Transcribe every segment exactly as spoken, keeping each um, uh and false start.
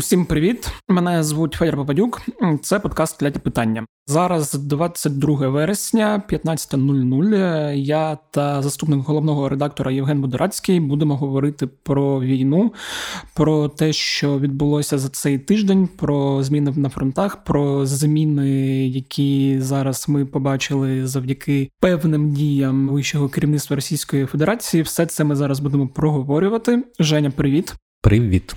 Усім привіт! Мене звуть Федір Попадюк. Це подкаст «Кляті питання». Зараз двадцять друге вересня, п'ятнадцята нуль нуль. Я та заступник головного редактора Євген Будерацький будемо говорити про війну, про те, що відбулося за цей тиждень, про зміни на фронтах, про зміни, які зараз ми побачили завдяки певним діям вищого керівництва Російської Федерації. Все це ми зараз будемо проговорювати. Женя, привіт! Привіт!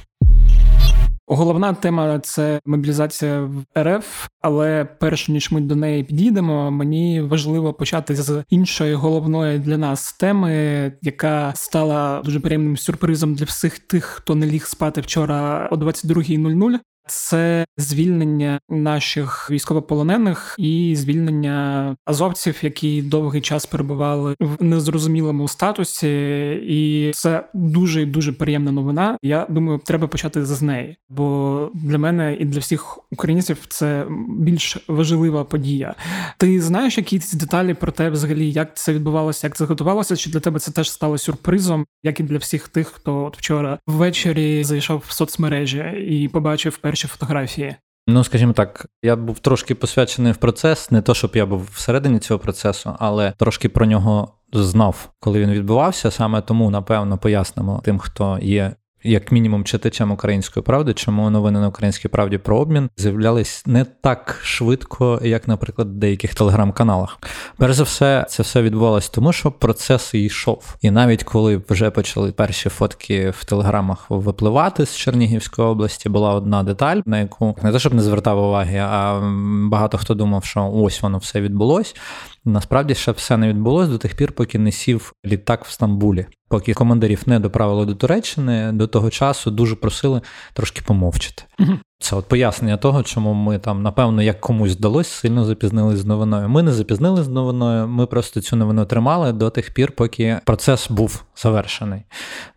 Головна тема – це мобілізація в РФ, але перш ніж ми до неї підійдемо, мені важливо почати з іншої головної для нас теми, яка стала дуже приємним сюрпризом для всіх тих, хто не ліг спати вчора о двадцять друга нуль нуль. Це звільнення наших військовополонених і звільнення азовців, які довгий час перебували в незрозумілому статусі. І це дуже-дуже приємна новина. Я думаю, треба почати з неї. Бо для мене і для всіх українців це більш важлива подія. Ти знаєш якісь деталі про те взагалі, як це відбувалося, як це готувалося? Чи для тебе це теж стало сюрпризом, як і для всіх тих, хто от вчора ввечері зайшов в соцмережі і побачив перші фотографії? Ну, скажімо так, я був трошки посвячений в процес, не то, щоб я був всередині цього процесу, але трошки про нього знав, коли він відбувався, саме тому, напевно, пояснимо тим, хто є як мінімум читачем «Української правди», чому новини на «Українській правді» про обмін з'являлись не так швидко, як, наприклад, в деяких телеграм-каналах. Перш за все, це все відбувалось тому, що процес і йшов. І навіть коли вже почали перші фотки в телеграмах випливати з Чернігівської області, була одна деталь, на яку не те, щоб не звертав уваги, а багато хто думав, що ось воно все відбулось. Насправді ще все не відбулось до тих пір, поки не сів літак в Стамбулі. Поки командирів не доправили до Туреччини, до того часу дуже просили трошки помовчати. Угу. Це от пояснення того, чому ми там, напевно, як комусь здалось, сильно запізнились з новиною. Ми не запізнились з новиною, ми просто цю новину тримали до тих пір, поки процес був завершений.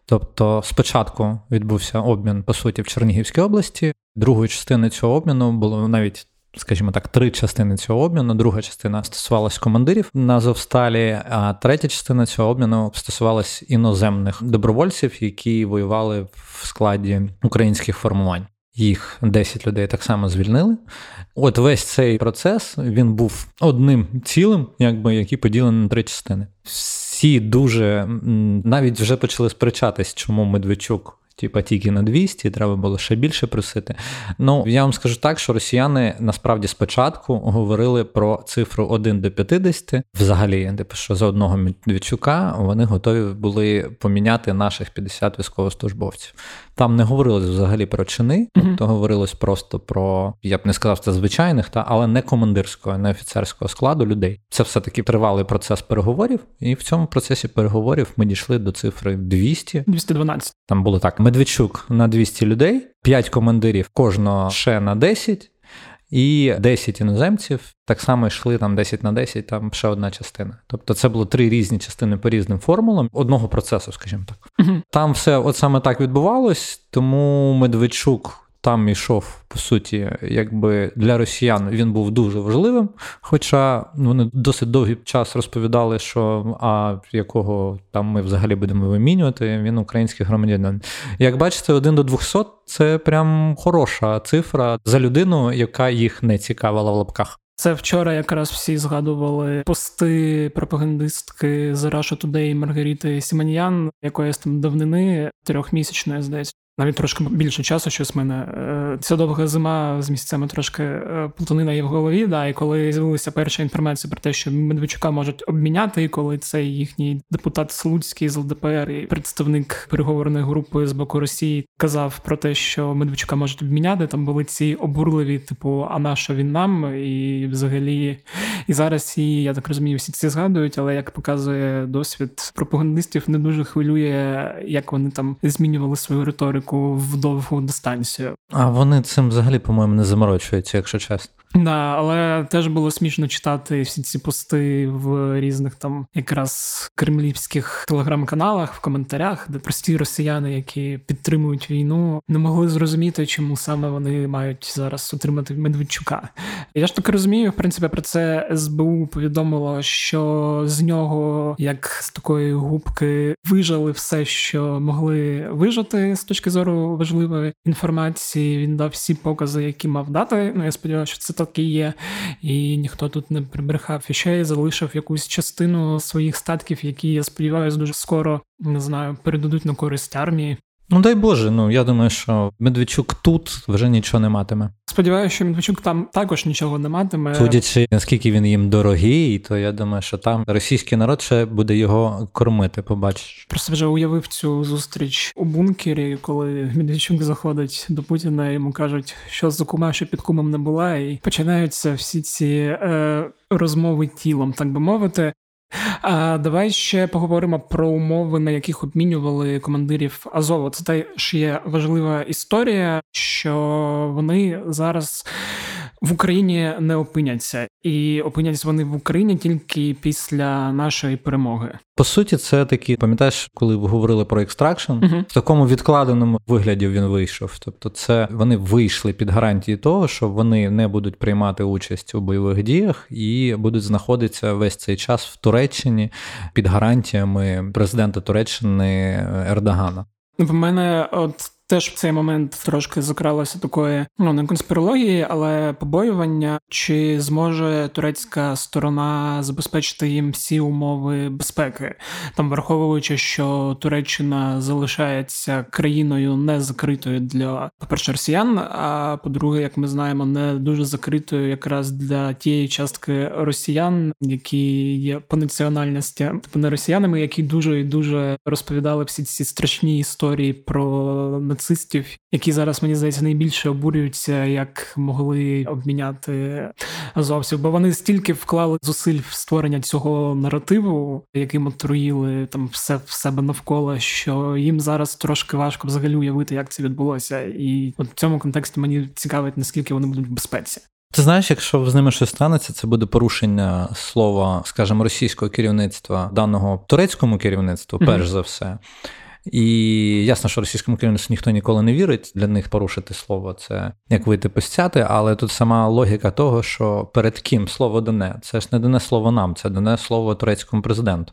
Тобто спочатку відбувся обмін, по суті, в Чернігівській області. Другою частиною цього обміну було навіть... скажімо так, три частини цього обміну. Друга частина стосувалась командирів на Азовсталі, а третя частина цього обміну стосувалась іноземних добровольців, які воювали в складі українських формувань. Їх десять людей так само звільнили. От весь цей процес, він був одним цілим, якби, який поділений на три частини. Всі дуже, навіть вже почали сперечатись, чому Медведчук типа тільки на двісті, треба було ще більше просити. Ну, я вам скажу так, що росіяни насправді спочатку говорили про цифру один до п'ятдесяти. Взагалі, типу, що за одного Медведчука вони готові були поміняти наших п'ятдесят військовослужбовців. Там не говорилось взагалі про чини, тобто mm-hmm. говорилось просто про, я б не сказав, це звичайних, та, але не командирського, не офіцерського складу людей. Це все-таки тривалий процес переговорів, і в цьому процесі переговорів ми дійшли до цифри двісті. двісті дванадцять. Там було так, Медведчук на двісті людей, п'ять командирів, кожного ще на десять, і десять іноземців, так само йшли там десять на десять, там ще одна частина. Тобто це було три різні частини по різним формулам одного процесу, скажімо так. Угу. Там все от саме так відбувалось, тому Медведчук там йшов, по суті, якби для росіян він був дуже важливим, хоча вони досить довгий час розповідали, що а якого там ми взагалі будемо вимінювати, він український громадянин. Як бачите, один до двохсот – це прям хороша цифра за людину, яка їх не цікавила в лапках. Це вчора якраз всі згадували пости пропагандистки з Russia Today Маргарити Симоньян, якоїсь там давнини, трьохмісячної, здається. Навіть трошки більше часу, щось в мене. Ця довга зима з місцями трошки плутанина є в голові, да, і коли з'явилася перша інформація про те, що Медведчука можуть обміняти, і коли цей їхній депутат Слуцький з ел де пе ер і представник переговорної групи з боку Росії казав про те, що Медведчука можуть обміняти, там були ці обурливі, типу, а на що він нам? І взагалі, і зараз, і я так розумію, всі ці згадують, але як показує досвід пропагандистів, не дуже хвилює, як вони там змінювали свою риторику в довгу дистанцію. А вони цим взагалі, по-моєму, не заморочуються, якщо чесно. Да, але теж було смішно читати всі ці пости в різних там якраз кремлівських телеграм-каналах, в коментарях, де прості росіяни, які підтримують війну, не могли зрозуміти, чому саме вони мають зараз отримати Медведчука. Я ж так розумію, в принципі, про це ес бе у повідомило, що з нього, як з такої губки, вижали все, що могли вижати з точки зору важливої інформації, він дав всі покази, які мав дати. Ну, я сподіваюся, що це так і є. І ніхто тут не прибрехав. І ще залишив якусь частину своїх статків, які, я сподіваюся, дуже скоро, не знаю, передадуть на користь армії. Ну, дай Боже, ну, я думаю, що Медведчук тут вже нічого не матиме. Сподіваюся, що Медведчук там також нічого не матиме. Судячи, наскільки він їм дорогий, то я думаю, що там російський народ ще буде його кормити, побачиш. Просто вже уявив цю зустріч у бункері, коли Медведчук заходить до Путіна, йому кажуть, що за кума, що під кумом не була, і починаються всі ці е, розмови тілом, так би мовити. А давай ще поговоримо про умови, на яких обмінювали командирів Азову. Це теж є важлива історія, що вони зараз в Україні не опиняться. І опиняться вони в Україні тільки після нашої перемоги. По суті, це такі, пам'ятаєш, коли говорили про екстракшн, угу. в такому відкладеному вигляді він вийшов. Тобто це вони вийшли під гарантії того, що вони не будуть приймати участь у бойових діях і будуть знаходитися весь цей час в Туреччині під гарантіями президента Туреччини Ердогана. В мене от теж в цей момент трошки закралося такої, ну, не конспірології, але побоювання, чи зможе турецька сторона забезпечити їм всі умови безпеки. Там, враховуючи, що Туреччина залишається країною не закритою для, по-перше, росіян, а по-друге, як ми знаємо, не дуже закритою якраз для тієї частки росіян, які є по національності, тобто не росіянами, які дуже і дуже розповідали всі ці страшні історії про нацистів, які зараз, мені здається, найбільше обурюються, як могли обміняти азовців. Бо вони стільки вклали зусиль в створення цього наративу, яким отруїли там все в себе навколо, що їм зараз трошки важко взагалі уявити, як це відбулося. І от в цьому контексті мені цікавить, наскільки вони будуть в безпеці. Ти знаєш, якщо з ними щось станеться, це буде порушення слова, скажімо, російського керівництва, даного турецькому керівництву, mm-hmm. перш за все. І ясно, що російському керівництву ніхто ніколи не вірить, для них порушити слово – це як вийти постяти, але тут сама логіка того, що перед ким слово дане. Це ж не дане слово нам, це дане слово турецькому президенту.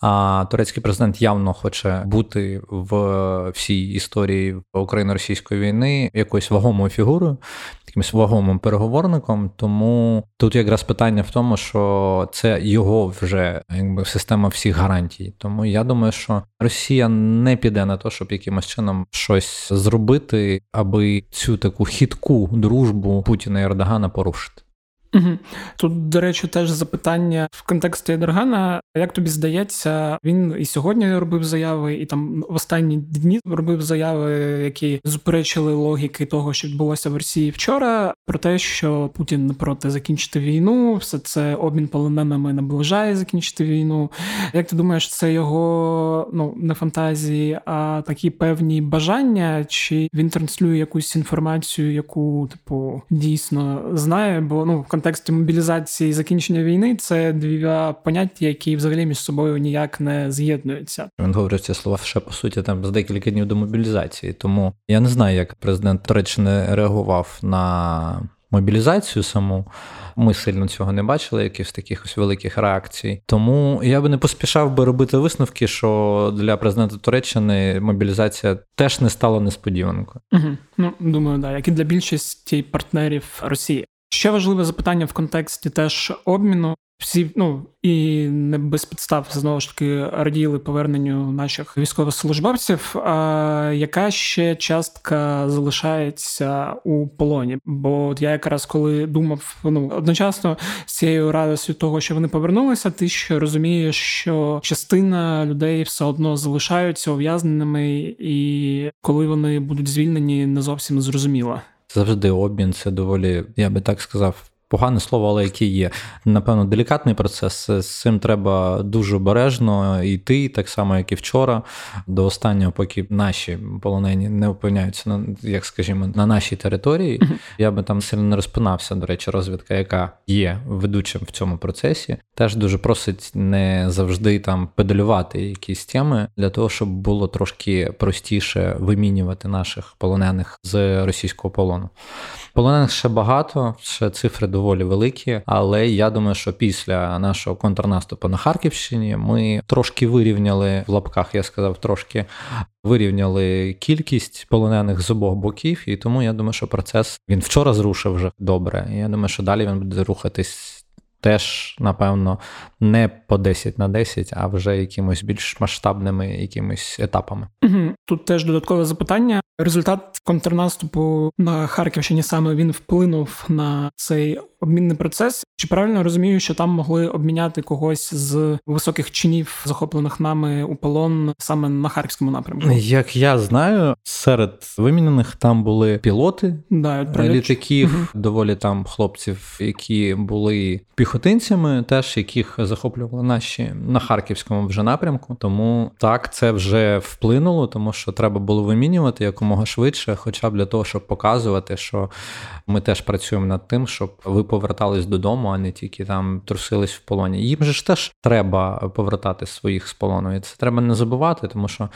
А турецький президент явно хоче бути в всій історії україно-російської війни якоюсь вагомою фігурою, якимось вагомим переговорником, тому тут якраз питання в тому, що це його вже якби система всіх гарантій. Тому я думаю, що Росія не піде на те, щоб якимось чином щось зробити, аби цю таку хитку дружбу Путіна і Ердогана порушити. Тут, до речі, теж запитання в контексті Ердогана. Як тобі здається, він і сьогодні робив заяви, і там в останні дні робив заяви, які суперечили логіки того, що відбулося в Росії вчора, про те, що Путін не проти закінчити війну, все це обмін полоненими наближає закінчити війну. Як ти думаєш, це його, ну, не фантазії, а такі певні бажання, чи він транслює якусь інформацію, яку, типу, дійсно знає, бо, ну, в контексті мобілізації і закінчення війни це дві поняття, які взагалі між собою ніяк не з'єднуються. Він говорив ці слова ще, по суті, там за декілька днів до мобілізації. Тому я не знаю, як президент Туреччини реагував на мобілізацію саму. Ми сильно цього не бачили, якихось таких ось великих реакцій. Тому я би не поспішав би робити висновки, що для президента Туреччини мобілізація теж не стала несподіванкою. Угу. Ну, думаю, да, як і для більшості партнерів Росії. Ще важливе запитання в контексті теж обміну. Всі, ну, і не без підстав, знову ж таки, раділи поверненню наших військовослужбовців. А яка ще частка залишається у полоні? Бо от я якраз коли думав, ну, одночасно з цією радістю того, що вони повернулися, ти ще розумієш, що частина людей все одно залишаються ув'язненими, і коли вони будуть звільнені, не зовсім зрозуміло. Завжди обмін – це доволі, я би так сказав, погане слово, але яке є. Напевно, делікатний процес, з цим треба дуже обережно йти, так само, як і вчора, до останнього, поки наші полонені не опиняються, на, як скажімо, на нашій території. Uh-huh. Я би там сильно не розпинався, до речі, розвідка, яка є ведучим в цьому процесі, теж дуже просить не завжди там педалювати якісь теми, для того, щоб було трошки простіше вимінювати наших полонених з російського полону. Полонених ще багато, ще цифри доволі великі, але я думаю, що після нашого контрнаступу на Харківщині ми трошки вирівняли, в лапках я сказав трошки, вирівняли кількість полонених з обох боків, і тому я думаю, що процес, він вчора зрушив вже добре, і я думаю, що далі він буде рухатись теж, напевно, не по десять на десять, а вже якимось більш масштабними якимись етапами. Тут теж додаткове запитання. Результат контрнаступу на Харківщині саме він вплинув на цей обмінний процес. Чи правильно розумію, що там могли обміняти когось з високих чинів, захоплених нами у полон, саме на харківському напрямку? Як я знаю, серед вимінених там були пілоти, да, літаків, угу. доволі там хлопців, які були піхотинцями, теж яких захоплювали наші на харківському вже напрямку. Тому так, це вже вплинуло, тому що треба було вимінювати якомога швидше, хоча б для того, щоб показувати, що ми теж працюємо над тим, щоб ви повертались додому, а не тільки там трусились в полоні. Їм же ж теж треба повертати своїх з полону, і це треба не забувати, тому що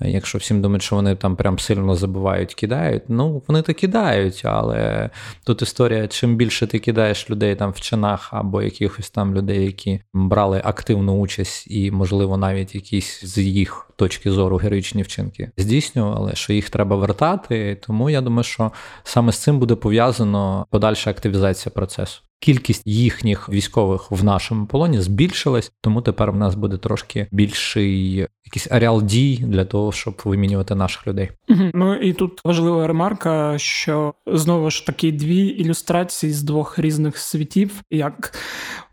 якщо всім думають, що вони там прям сильно забувають, кидають, ну вони то кидають, але тут історія, чим більше ти кидаєш людей там в чинах або якихось там людей, які брали активну участь і, можливо, навіть якісь з їх точки зору героїчні вчинки здійснювали, що їх треба вертати, тому я думаю, що саме з цим буде пов'язано подальша активізація процесу. Кількість їхніх військових в нашому полоні збільшилась, тому тепер в нас буде трошки більший якийсь ареал дій для того, щоб вимінювати наших людей. Угу. Ну і тут важлива ремарка, що знову ж таки дві ілюстрації з двох різних світів, як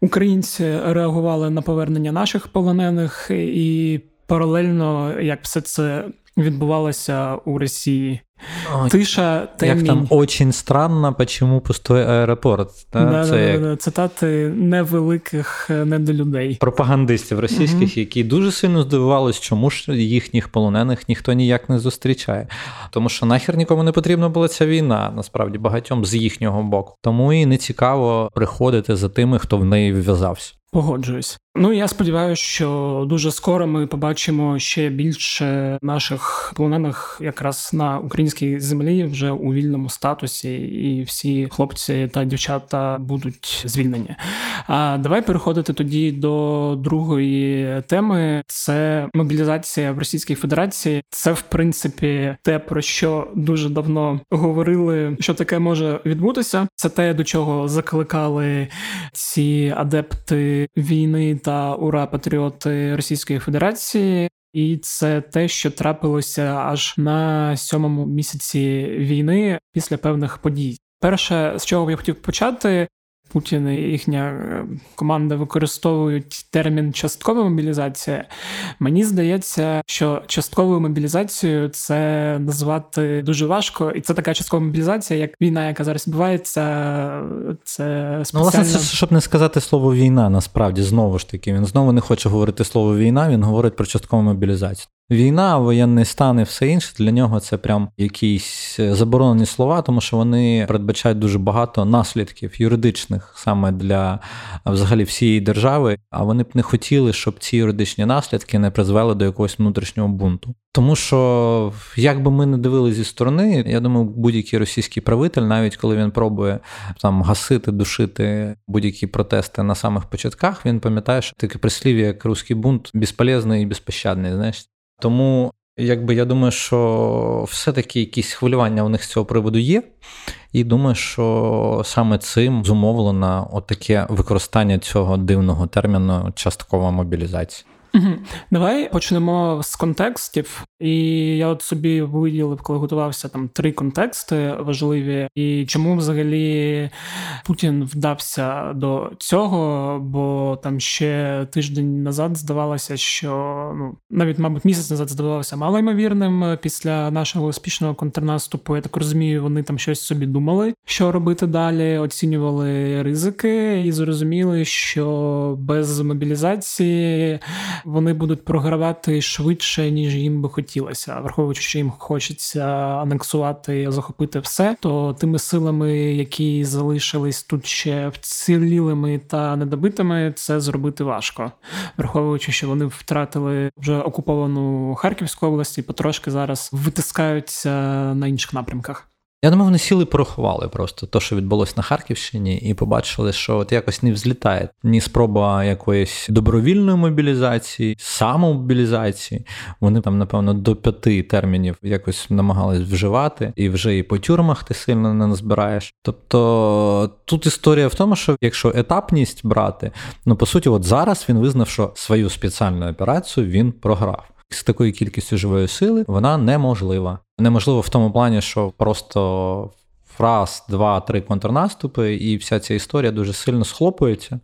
українці реагували на повернення наших полонених і паралельно, як все це відбувалося у Росії. Ой, тиша, темінь. Як там «Очень странно, почему пустой аеропорт». Да? Да, це да, як... да, цитати невеликих недолюдей. Пропагандистів російських, mm-hmm. які дуже сильно здивувались, чому ж їхніх полонених ніхто ніяк не зустрічає. Тому що нахер нікому не потрібна була ця війна, насправді, багатьом з їхнього боку. Тому і не цікаво приходити за тими, хто в неї вв'язався. Погоджуюсь. Ну, я сподіваюся, що дуже скоро ми побачимо ще більше наших полонених якраз на українській землі вже у вільному статусі, і всі хлопці та дівчата будуть звільнені. А давай переходити тоді до другої теми. Це мобілізація в Російській Федерації. Це, в принципі, те, про що дуже давно говорили, що таке може відбутися. Це те, до чого закликали ці адепти війни та ура-патріоти Російської Федерації. І це те, що трапилося аж на сьомому місяці війни після певних подій. Перше, з чого я хотів почати, Путін і їхня команда використовують термін «часткова мобілізація». Мені здається, що частковою мобілізацією це назвати дуже важко. І це така часткова мобілізація, як війна, яка зараз відбувається, це спеціально... Ну, власне, це, щоб не сказати слово «війна», насправді, знову ж таки. Він знову не хоче говорити слово «війна», він говорить про часткову мобілізацію. Війна, воєнний стан і все інше, для нього це прям якісь заборонені слова, тому що вони передбачають дуже багато наслідків юридичних саме для взагалі всієї держави, а вони б не хотіли, щоб ці юридичні наслідки не призвели до якогось внутрішнього бунту. Тому що, як би ми не дивилися зі сторони, я думаю, будь-який російський правитель, навіть коли він пробує там гасити, душити будь-які протести на самих початках, він пам'ятає, що таке прислів'я, як «русський бунт» безполезний і безпощадний, знаєш. Тому, якби, я думаю, що все-таки якісь хвилювання у них з цього приводу є, і думаю, що саме цим зумовлено отаке використання цього дивного терміну «часткова мобілізація». Давай почнемо з контекстів. І я от собі виділив, коли готувався, там три контексти важливі. І чому взагалі Путін вдався до цього, бо там ще тиждень назад здавалося, що, ну, навіть, мабуть, місяць назад здавалося малоймовірним після нашого успішного контрнаступу. Я так розумію, вони там щось собі думали, що робити далі, оцінювали ризики і зрозуміли, що без мобілізації вони будуть програвати швидше, ніж їм би хотілося. Враховуючи, що їм хочеться анексувати, захопити все, то тими силами, які залишились тут ще вцілілими та недобитими, це зробити важко. Враховуючи, що вони втратили вже окуповану Харківську область і потрошки зараз витискаються на інших напрямках. Я думаю, вони сіли і порахували просто те, що відбулося на Харківщині, і побачили, що от якось не взлітає ні спроба якоїсь добровільної мобілізації, самомобілізації. Вони там, напевно, до п'яти термінів якось намагались вживати, і вже і по тюрмах ти сильно не назбираєш. Тобто тут історія в тому, що якщо етапність брати, ну, по суті, от зараз він визнав, що свою спеціальну операцію він програв. З такою кількістю живої сили вона неможлива. Неможливо в тому плані, що просто раз, два, три контрнаступи, і вся ця історія дуже сильно схлопується,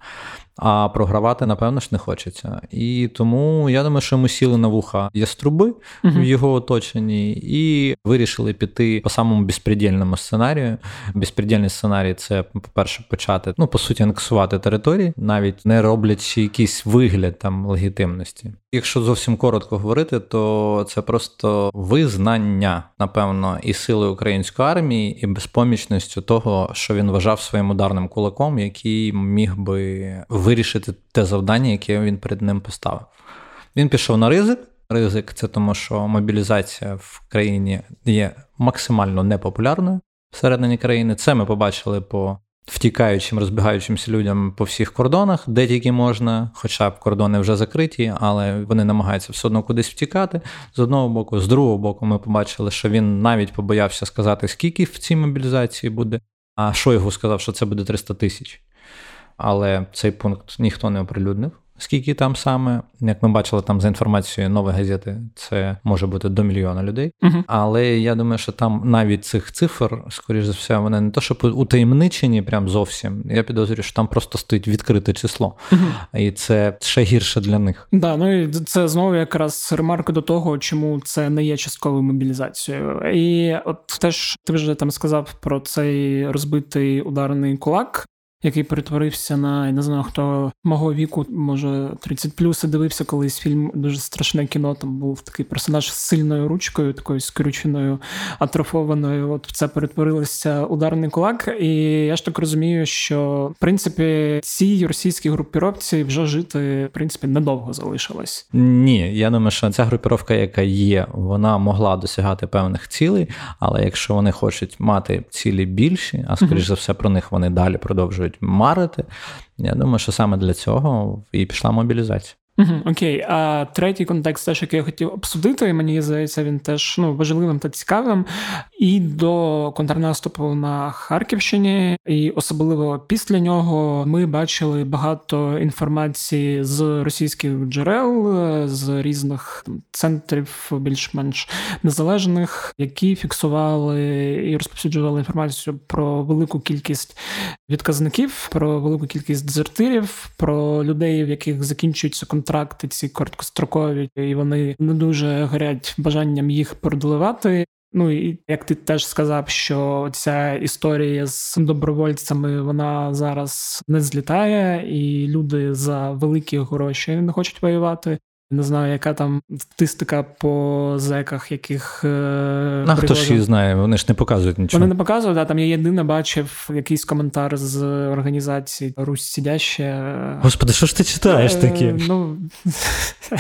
а програвати, напевно ж, не хочеться. І тому, я думаю, що йому сіли на вуха яструби uh-huh. в його оточенні і вирішили піти по самому безпредельному сценарію. Безпредельний сценарій – це, по-перше, почати, ну, по суті, анексувати території, навіть не роблячи якийсь вигляд там легітимності. Якщо зовсім коротко говорити, то це просто визнання, напевно, і сили української армії, і безпомічністю того, що він вважав своїм ударним кулаком, який міг би вирішити те завдання, яке він перед ним поставив. Він пішов на ризик. Ризик – це тому, що мобілізація в країні є максимально непопулярною всередині країни. Це ми побачили по втікаючим, розбігаючимся людям по всіх кордонах, де тільки можна, хоча б кордони вже закриті, але вони намагаються все одно кудись втікати, з одного боку. З другого боку, ми побачили, що він навіть побоявся сказати, скільки в цій мобілізації буде. А Шойгу сказав, що це буде триста тисяч. Але цей пункт ніхто не оприлюднив, скільки там саме. Як ми бачили там за інформацією Нової газети, це може бути до мільйона людей. Uh-huh. Але я думаю, що там навіть цих цифр, скоріш за все, вони не то, що утаємничені прям зовсім. Я підозрюю, що там просто стоїть відкрите число. Uh-huh. І це ще гірше для них. Так, да, ну і це знову якраз ремарка до того, чому це не є частковою мобілізацією. І от теж ти вже там сказав про цей розбитий ударний кулак, який перетворився на, я не знаю, хто мого віку, може, тридцять плюс, і дивився колись фільм, дуже страшне кіно, там був такий персонаж з сильною ручкою, такою скрюченою, атрофованою, от це перетворилося ударний кулак, і я ж так розумію, що, в принципі, цій російській групіровці вже жити, в принципі, недовго залишилось. Ні, я думаю, що ця групіровка, яка є, вона могла досягати певних цілей, але якщо вони хочуть мати цілі більші, а, скоріш за все, про них вони далі продовжують марити. Я думаю, що саме для цього і пішла мобілізація. Окей, okay. А третій контекст, теж, який я хотів обсудити, і мені здається, він теж ну, важливим та цікавим, і до контрнаступу на Харківщині, і особливо після нього ми бачили багато інформації з російських джерел, з різних там, центрів більш-менш незалежних, які фіксували і розповсюджували інформацію про велику кількість відказників, про велику кількість дезертирів, про людей, в яких закінчуються контракти, контракти ці короткострокові, і вони не дуже горять бажанням їх продовжувати. Ну і як ти теж сказав, що ця історія з добровольцями, вона зараз не злітає, і люди за великі гроші не хочуть воювати. Не знаю, яка там статистика по зеках, яких... Е, а хто ж її знає, вони ж не показують нічого. Вони не показують, а там я єдине бачив якийсь коментар з організації «Русь сідящая». Господи, що ж ти читаєш таке? Е, ну,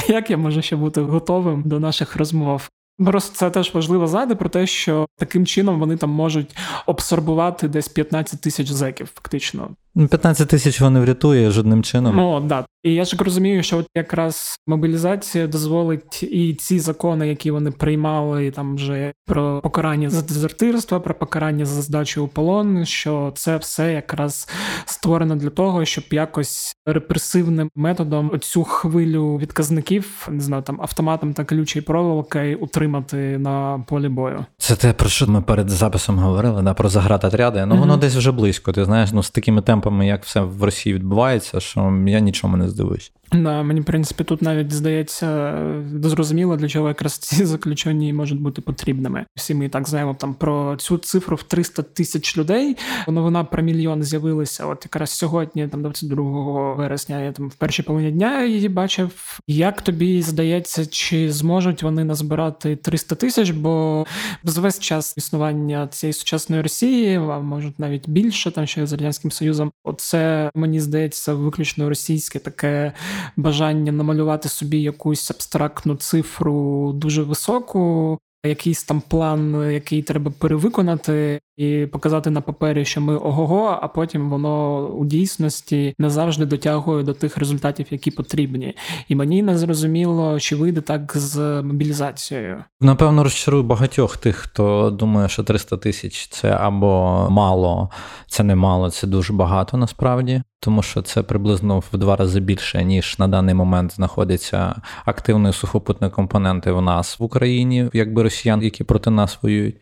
як я можу ще бути готовим до наших розмов? Просто це теж важливо знати про те, що таким чином вони там можуть абсорбувати десь п'ятнадцять тисяч зеків фактично. п'ятнадцять тисяч вони врятує жодним чином. Ну, да. І я ж розумію, що от якраз мобілізація дозволить і ці закони, які вони приймали там вже про покарання за дезертирство, про покарання за здачу у полон, що це все якраз створено для того, щоб якось репресивним методом оцю хвилю відказників, не знаю, там автоматом та колючою проволокою утримати на полі бою. Це те, про що ми перед записом говорили, да, про заградотряди. Ну, воно mm-hmm. десь вже близько, ти знаєш, ну з такими темпами, як все в Росії відбувається, що я нічому не здивуюсь. Да, мені, в принципі, тут навіть, здається, зрозуміло, для чого якраз ці заключені можуть бути потрібними. Всі ми і так знаємо там про цю цифру в триста тисяч людей. Новина про мільйон з'явилася от якраз сьогодні, там двадцять другого вересня, я там в першій половині дня її бачив. Як тобі здається, чи зможуть вони назбирати триста тисяч, бо за весь час існування цієї сучасної Росії, а може навіть більше, там ще з Радянським Союзом, оце, мені здається, виключно російське таке бажання намалювати собі якусь абстрактну цифру дуже високу, якийсь там план, який треба перевиконати і показати на папері, що ми ого-го, а потім воно у дійсності не завжди дотягує до тих результатів, які потрібні. І мені не зрозуміло, чи вийде так з мобілізацією. Напевно, розчарую багатьох тих, хто думає, що триста тисяч – це або мало, це не мало, це дуже багато насправді. Тому що це приблизно в два рази більше, ніж на даний момент знаходиться активної сухопутної компоненти в нас в Україні, якби росіян, які проти нас воюють.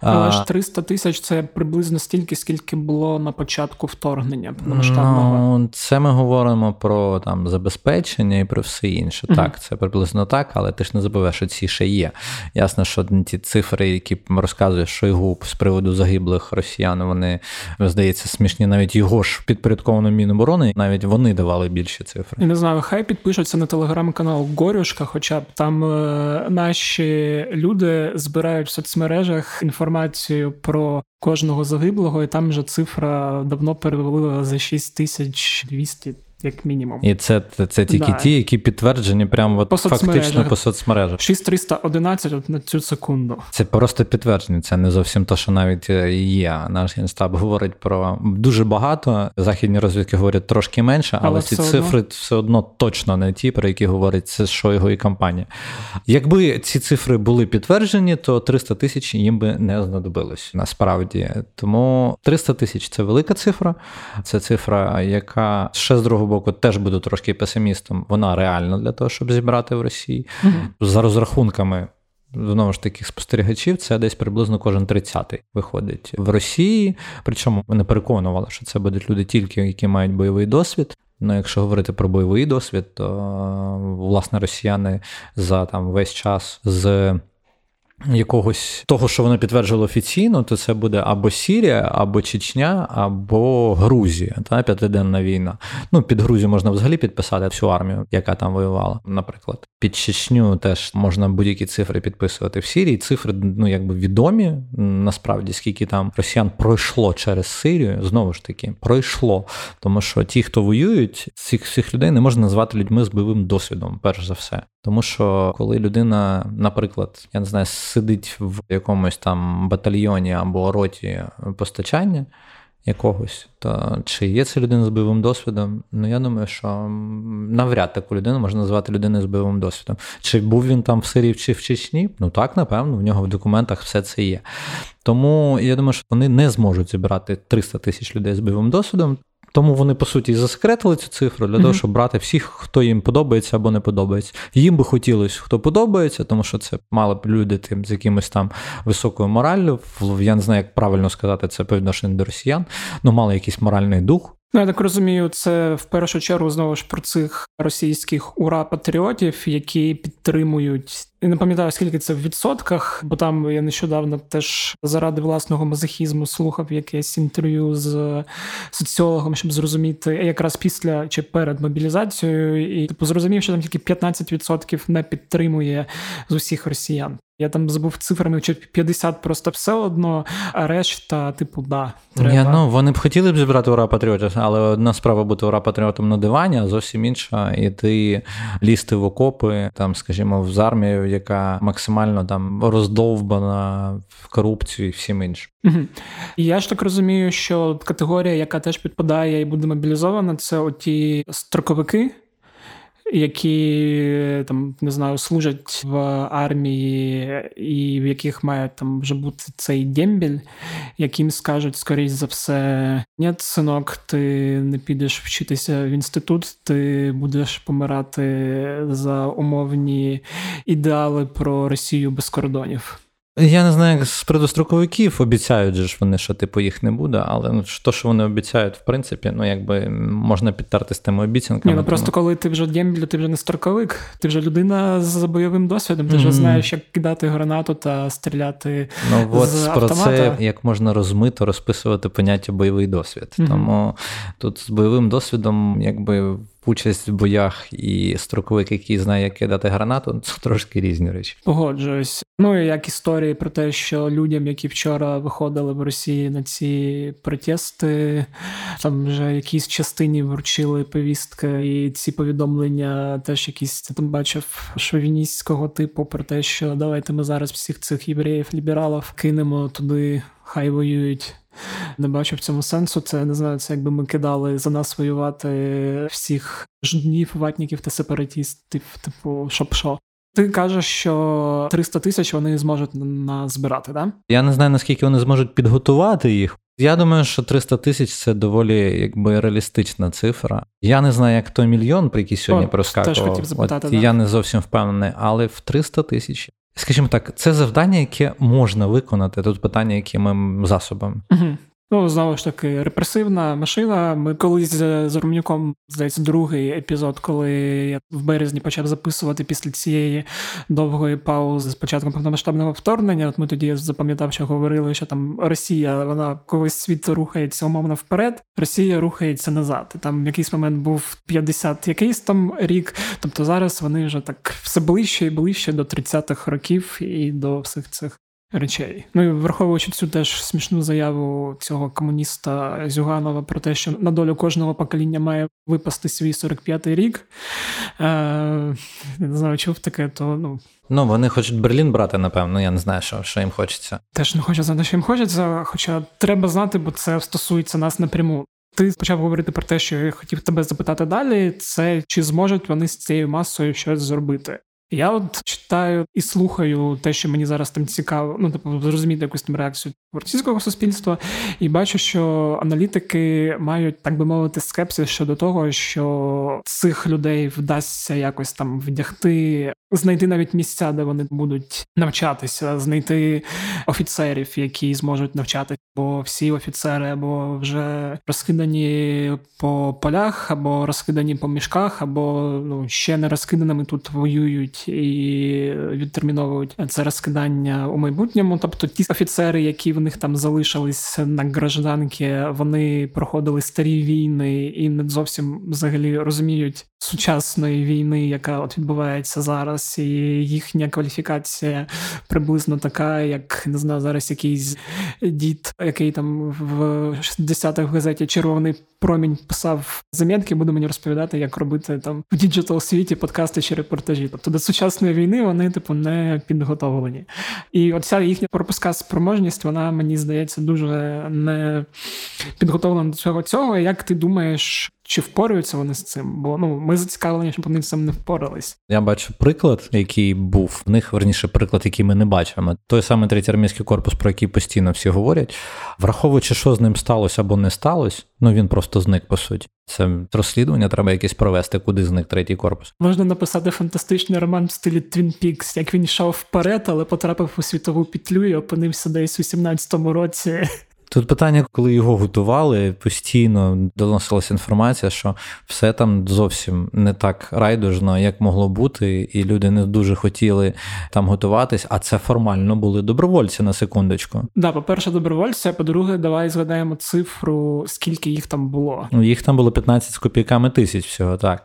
Але ж триста тисяч – це приблизно стільки, скільки було на початку вторгнення повномасштабного. Ну, це ми говоримо про там забезпечення і про все інше. Mm-hmm. Так, це приблизно так, але ти ж не забуваєш, що ці ще є. Ясно, що ті цифри, які розказує Шойгу з приводу загиблих росіян, вони, здається, смішні. Навіть його ж підпорядковані Міноборони, навіть вони давали більші цифри. Не знаю, хай підпишуться на телеграм-канал Горюшка, хоча б там е, наші люди збирають в соцмережах інформацію про кожного загиблого, і там вже цифра давно перевалила за шість тисяч двісті. Як мінімум. І це, це тільки да. ті, які підтверджені прямо по фактично по соцмережах. шість триста одинадцять от на цю секунду. Це просто підтвердження, це не зовсім те, що навіть є. Наш Генштаб говорить про дуже багато, західні розвідки говорять трошки менше, але, але ці цифри одно... все одно точно не ті, про які говорить це Шойгу і компанія. Якби ці цифри були підтверджені, то триста тисяч їм би не знадобилось насправді. Тому триста тисяч – це велика цифра. Це цифра, яка ще з другого боку, теж буду трошки песимістом, вона реальна для того, щоб зібрати в Росії. Mm-hmm. За розрахунками, знову ж таких спостерігачів, це десь приблизно кожен тридцятий виходить в Росії. Причому вони переконували, що це будуть люди тільки, які мають бойовий досвід. Ну, якщо говорити про бойовий досвід, то, власне, росіяни за там весь час з якогось того, що вони підтверджували офіційно, то це буде або Сірія, або Чечня, або Грузія, та п'ятиденна війна. Ну, під Грузію можна взагалі підписати всю армію, яка там воювала, наприклад. Під Чечню теж можна будь-які цифри підписувати в Сирії. Цифри, ну, якби відомі, насправді, скільки там росіян пройшло через Сирію, знову ж таки, пройшло. Тому що ті, хто воюють, цих всіх людей не можна назвати людьми з бойовим досвідом, перш за все. Тому що, коли людина, наприклад, я не знаю, сидить в якомусь там батальйоні або роті постачання якогось, то чи є це людина з бойовим досвідом? Ну, я думаю, що навряд таку людину можна назвати людиною з бойовим досвідом. Чи був він там в Сирії чи в Чечні? Ну так, напевно, в нього в документах все це є. Тому я думаю, що вони не зможуть зібрати триста тисяч людей з бойовим досвідом. Тому вони, по суті, і засекретили цю цифру для mm-hmm. того, щоб брати всіх, хто їм подобається або не подобається. Їм би хотілося, хто подобається, тому що це мали б люди тим з якимось там високою мораллю. Я не знаю, як правильно сказати це по відношенню до росіян, але мали якийсь моральний дух. Ну, я так розумію, це в першу чергу, знову ж, про цих російських ура-патріотів, які підтримують... Я не пам'ятаю, скільки це в відсотках, бо там я нещодавно теж заради власного мазохізму слухав якесь інтерв'ю з соціологом, щоб зрозуміти, якраз після чи перед мобілізацією, і типу, зрозумів, що там тільки п'ятнадцять відсотків не підтримує з усіх росіян. Я там забув цифрами, чи п'ятдесят просто все одно, а решта, типу, да, треба. Я, ну, вони б хотіли б зібрати ура-патріотів, але одна справа бути ура-патріотом на дивані, а зовсім інша, іти лізти в окопи, там, скажімо, в армію, яка максимально там роздовбана в корупцію і всім іншим. Угу. І я ж так розумію, що категорія, яка теж підпадає і буде мобілізована, це оті строковики, які там, не знаю, служать в армії і в яких має там вже бути цей дембель, яким скажуть, скоріш за все, ні, синок, ти не підеш вчитися в інститут, ти будеш помирати за умовні ідеали про Росію без кордонів. Я не знаю, як з предостроковиків обіцяють же ж вони, що типу їх не буде, але ну, то, що вони обіцяють, в принципі, ну якби можна підтарти з тими обіцянками. Ні, ну тому... просто коли ти вже дембіль, ти вже не строковик, ти вже людина з бойовим досвідом, ти mm-hmm. вже знаєш, як кидати гранату та стріляти ну, з от, автомата. Про це як можна розмито розписувати поняття бойовий досвід. Mm-hmm. Тому тут з бойовим досвідом якби участь в боях і строковик, який знає, як кидати гранату, це трошки різні речі. Погоджуюсь. Ну і як історії про те, що людям, які вчора виходили в Росії на ці протести, там вже якісь частині вручили повістки, і ці повідомлення теж якісь, там бачив, шовіністського типу про те, що давайте ми зараз всіх цих євреїв-лібералів кинемо туди, хай воюють. Не бачу в цьому сенсу. Це, не знаю, це якби ми кидали за нас воювати всіх ждунів, ватників та сепаратістів, типу, щоб що. Ти кажеш, що триста тисяч вони зможуть назбирати, так? Да? Я не знаю, наскільки вони зможуть підготувати їх. Я думаю, що триста тисяч – це доволі якби реалістична цифра. Я не знаю, як той мільйон, про який сьогодні О, проскакував. Теж хотів запитати, От, да. Я не зовсім впевнений, але в триста тисяч. Скажімо так, це завдання, яке можна виконати. Тут питання, якими засобами. Угу. Ну, знову ж таки, репресивна машина. Ми колись з Ромнюком, здається, другий епізод, коли я в березні почав записувати після цієї довгої паузи з початком повномасштабного вторгнення. От ми тоді, я запам'ятав, що говорили, що там Росія, вона когось світ рухається умовно вперед, Росія рухається назад. І там якийсь момент був п'ятдесят якийсь там рік, тобто зараз вони вже так все ближче і ближче до тридцятих років і до всіх цих речей. Ну і враховуючи цю теж смішну заяву цього комуніста Зюганова про те, що на долю кожного покоління має випасти свій сорок п'ятий рік, е, не знаю, чув таке, то ну... Ну, вони хочуть Берлін брати, напевно, я не знаю, що, що їм хочеться. Теж не хочу знати, що їм хочеться, хоча треба знати, бо це стосується нас напряму. Ти почав говорити про те, що я хотів тебе запитати далі, це чи зможуть вони з цією масою щось зробити. Я от читаю і слухаю те, що мені зараз там цікаво, ну, тобто, зрозуміти якусь там реакцію російського суспільства, і бачу, що аналітики мають, так би мовити, скепсис щодо того, що цих людей вдасться якось там вдягти, знайти навіть місця, де вони будуть навчатися, знайти офіцерів, які зможуть навчатися, бо всі офіцери або вже розкидані по полях, або розкидані по мішках, або ну, ще не розкиданими тут воюють і відтерміновують це розкидання у майбутньому. Тобто ті офіцери, які в них там залишились на гражданки, вони проходили старі війни і не зовсім взагалі розуміють сучасної війни, яка от відбувається зараз. І їхня кваліфікація приблизно така, як, не знаю, зараз якийсь дід, який там в шістдесятих в газеті «Червоний промінь» писав замітки, буде мені розповідати, як робити там в діджитал-світі подкасти чи репортажі. Тобто до сучасної війни вони, типу, не підготовлені. І оця їхня пропуска спроможність, вона, мені здається, дуже не підготовлена до цього цього. Як ти думаєш, чи впораються вони з цим? Бо ну ми зацікавлені, щоб вони з цим не впорались. Я бачу приклад, який був в них, верніше, приклад, який ми не бачимо. Той самий третій армійський корпус, про який постійно всі говорять. Враховуючи, що з ним сталося або не сталося, ну він просто зник, по суті. Це розслідування треба якесь провести, куди зник третій корпус. Можна написати фантастичний роман в стилі Twin Peaks, як він йшов вперед, але потрапив у світову петлю і опинився десь у сімнадцятому році. Тут питання, коли його готували, постійно доносилася інформація, що все там зовсім не так райдужно, як могло бути, і люди не дуже хотіли там готуватись, а це формально були добровольці, на секундочку. Так, да, по-перше, добровольці, а по-друге, давай згадаємо цифру, скільки їх там було. Ну, їх там було п'ятнадцять з копійками тисяч всього, так.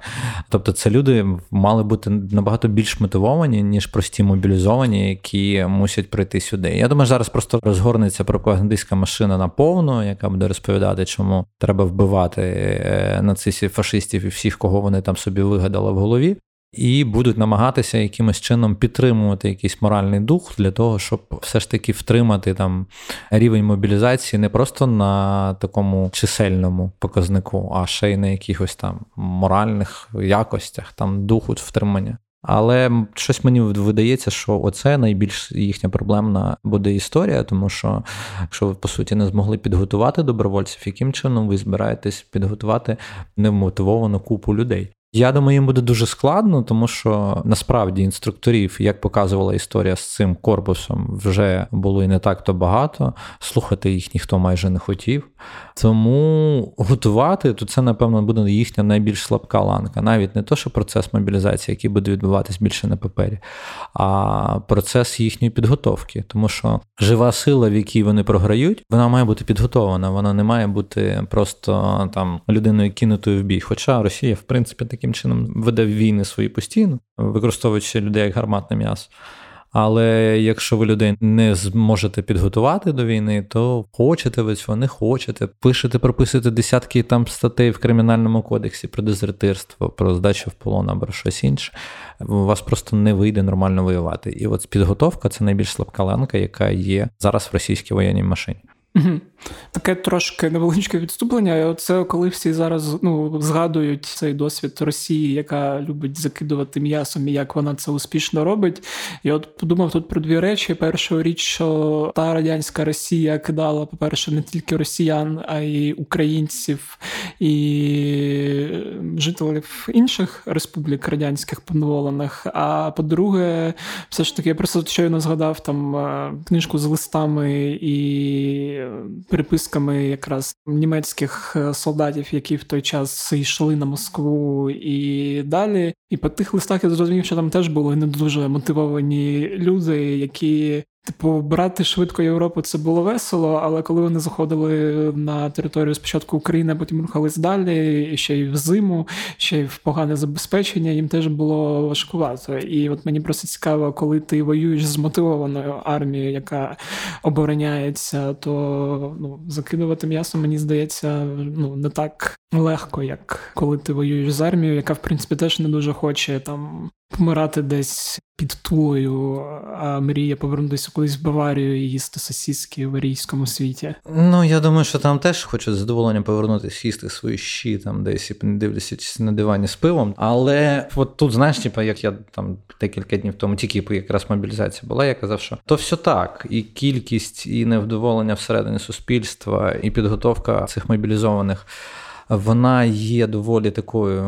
Тобто це люди мали бути набагато більш мотивовані, ніж прості мобілізовані, які мусять прийти сюди. Я думаю, зараз просто розгорнеться пропагандистська машина наповно, яка буде розповідати, чому треба вбивати нацистів, фашистів і всіх, кого вони там собі вигадали в голові, і будуть намагатися якимось чином підтримувати якийсь моральний дух для того, щоб все ж таки втримати там рівень мобілізації не просто на такому чисельному показнику, а ще й на якихось там моральних якостях, там духу втримання. Але щось мені видається, що оце найбільш їхня проблемна буде історія, тому що якщо ви, по суті, не змогли підготувати добровольців, яким чином ви збираєтесь підготувати невмотивовану купу людей? Я думаю, їм буде дуже складно, тому що насправді інструкторів, як показувала історія з цим корпусом, вже було і не так-то багато. Слухати їх ніхто майже не хотів. Тому готувати, то це, напевно, буде їхня найбільш слабка ланка. Навіть не то, що процес мобілізації, який буде відбуватись більше на папері, а процес їхньої підготовки. Тому що жива сила, в якій вони програють, вона має бути підготована. Вона не має бути просто там людиною кинутою в бій. Хоча Росія, в принципі, такі таким чином веде війни свої постійно, використовуючи людей як гарматне м'ясо. Але якщо ви людей не зможете підготувати до війни, то хочете ви цього, не хочете. Пишете, прописуєте десятки там статей в Кримінальному кодексі про дезертирство, про здачу в полон або щось інше. У вас просто не вийде нормально воювати. І от підготовка – це найбільш слабка ланка, яка є зараз в російській воєнній машині. Угу. Таке трошки невеличке відступлення. Це коли всі зараз ну, згадують цей досвід Росії, яка любить закидувати м'ясом і як вона це успішно робить. Я от подумав тут про дві речі. Перша річ, що та радянська Росія кидала, по-перше, не тільки росіян, а й українців і жителів інших республік радянських поневолених. А по-друге, все ж таки, я просто щойно згадав там книжку з листами і переписками якраз німецьких солдатів, які в той час йшли на Москву і далі. І по тих листах я зрозумів, що там теж були не дуже мотивовані люди, які... Типу, брати швидко Європу це було весело, але коли вони заходили на територію спочатку України, потім рухались далі, і ще й в зиму, ще й в погане забезпечення, їм теж було важкувато. І от мені просто цікаво, коли ти воюєш з мотивованою армією, яка обороняється, то ну, закидувати м'ясо, мені здається, ну, не так легко, як коли ти воюєш з армією, яка, в принципі, теж не дуже хоче там помирати десь під Тулою, а мрія повернутися колись в Баварію і їсти сосиски в арійському світі. Ну, я думаю, що там теж хочуть з задоволенням повернутися, їсти свої щі там десь і не дивлячись на дивані з пивом. Але от тут, знаєш, типа, як я там декілька днів тому, тільки якраз мобілізація була, я казав, що то все так. І кількість, і невдоволення всередині суспільства, і підготовка цих мобілізованих, вона є доволі такою,